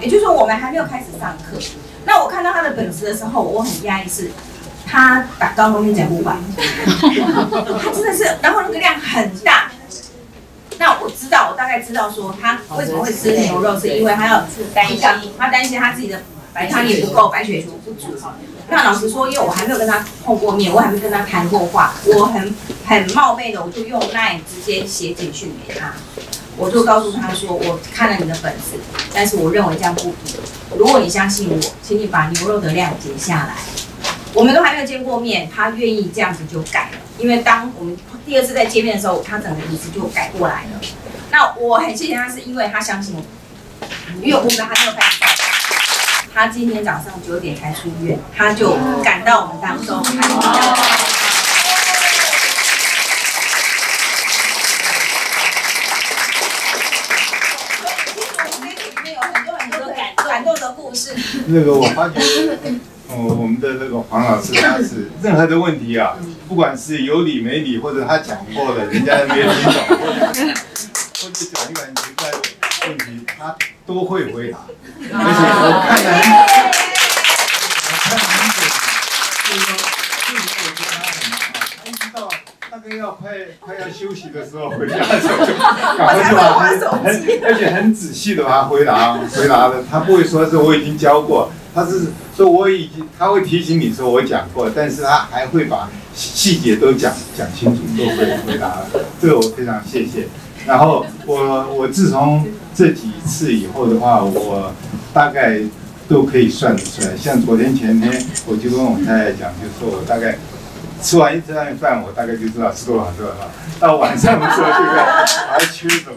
也就是说我们还没有开始上课。那我看到他的本子的时候，我很压抑是，他打高中讲500，他真的是，然后那个量很大。那我知道，我大概知道说他为什么会吃牛肉，是因为他要单杠，他担心他自己的白糖也不够，白血球不足。那老实说，因为我还没有跟他碰过面，我还没跟他谈过话，我很冒昧的，我就用 LINE 直接写简讯给他，我就告诉他说，我看了你的本子，但是我认为这样不妥。如果你相信我，请你把牛肉的量减下来。我们都还没有见过面，他愿意这样子就改了。因为当我们第二次再见面的时候，他整个意思就改过来了。那我很谢谢他，是因为他相信我，因为我们还没有开始。他今天早上9点才出院，他就赶到我们当中。所以其实我们这里面有很多感动的故事。那个我发觉。我们的那个黄老师，他是任何的问题啊，不管是有理没理，或者他讲过的，人家没有听懂，或者讲一个很奇怪的问题，他都会回答。而且我看得很准，就是说，我觉得他很忙啊，他一直到大概要快要休息的时候回家的时候，就赶快就而且很仔细的把他回答的，他不会说是我已经教过。他是说我已经，他会提醒你说我讲过，但是他还会把细节都讲清楚，都会回答了。这个我非常谢谢。然后我自从这几次以后的话，我大概都可以算得出来。像昨天前天，我就跟我太太讲，就说我大概吃完一顿饭，我大概就知道吃多少。到晚上的时候就还缺什么。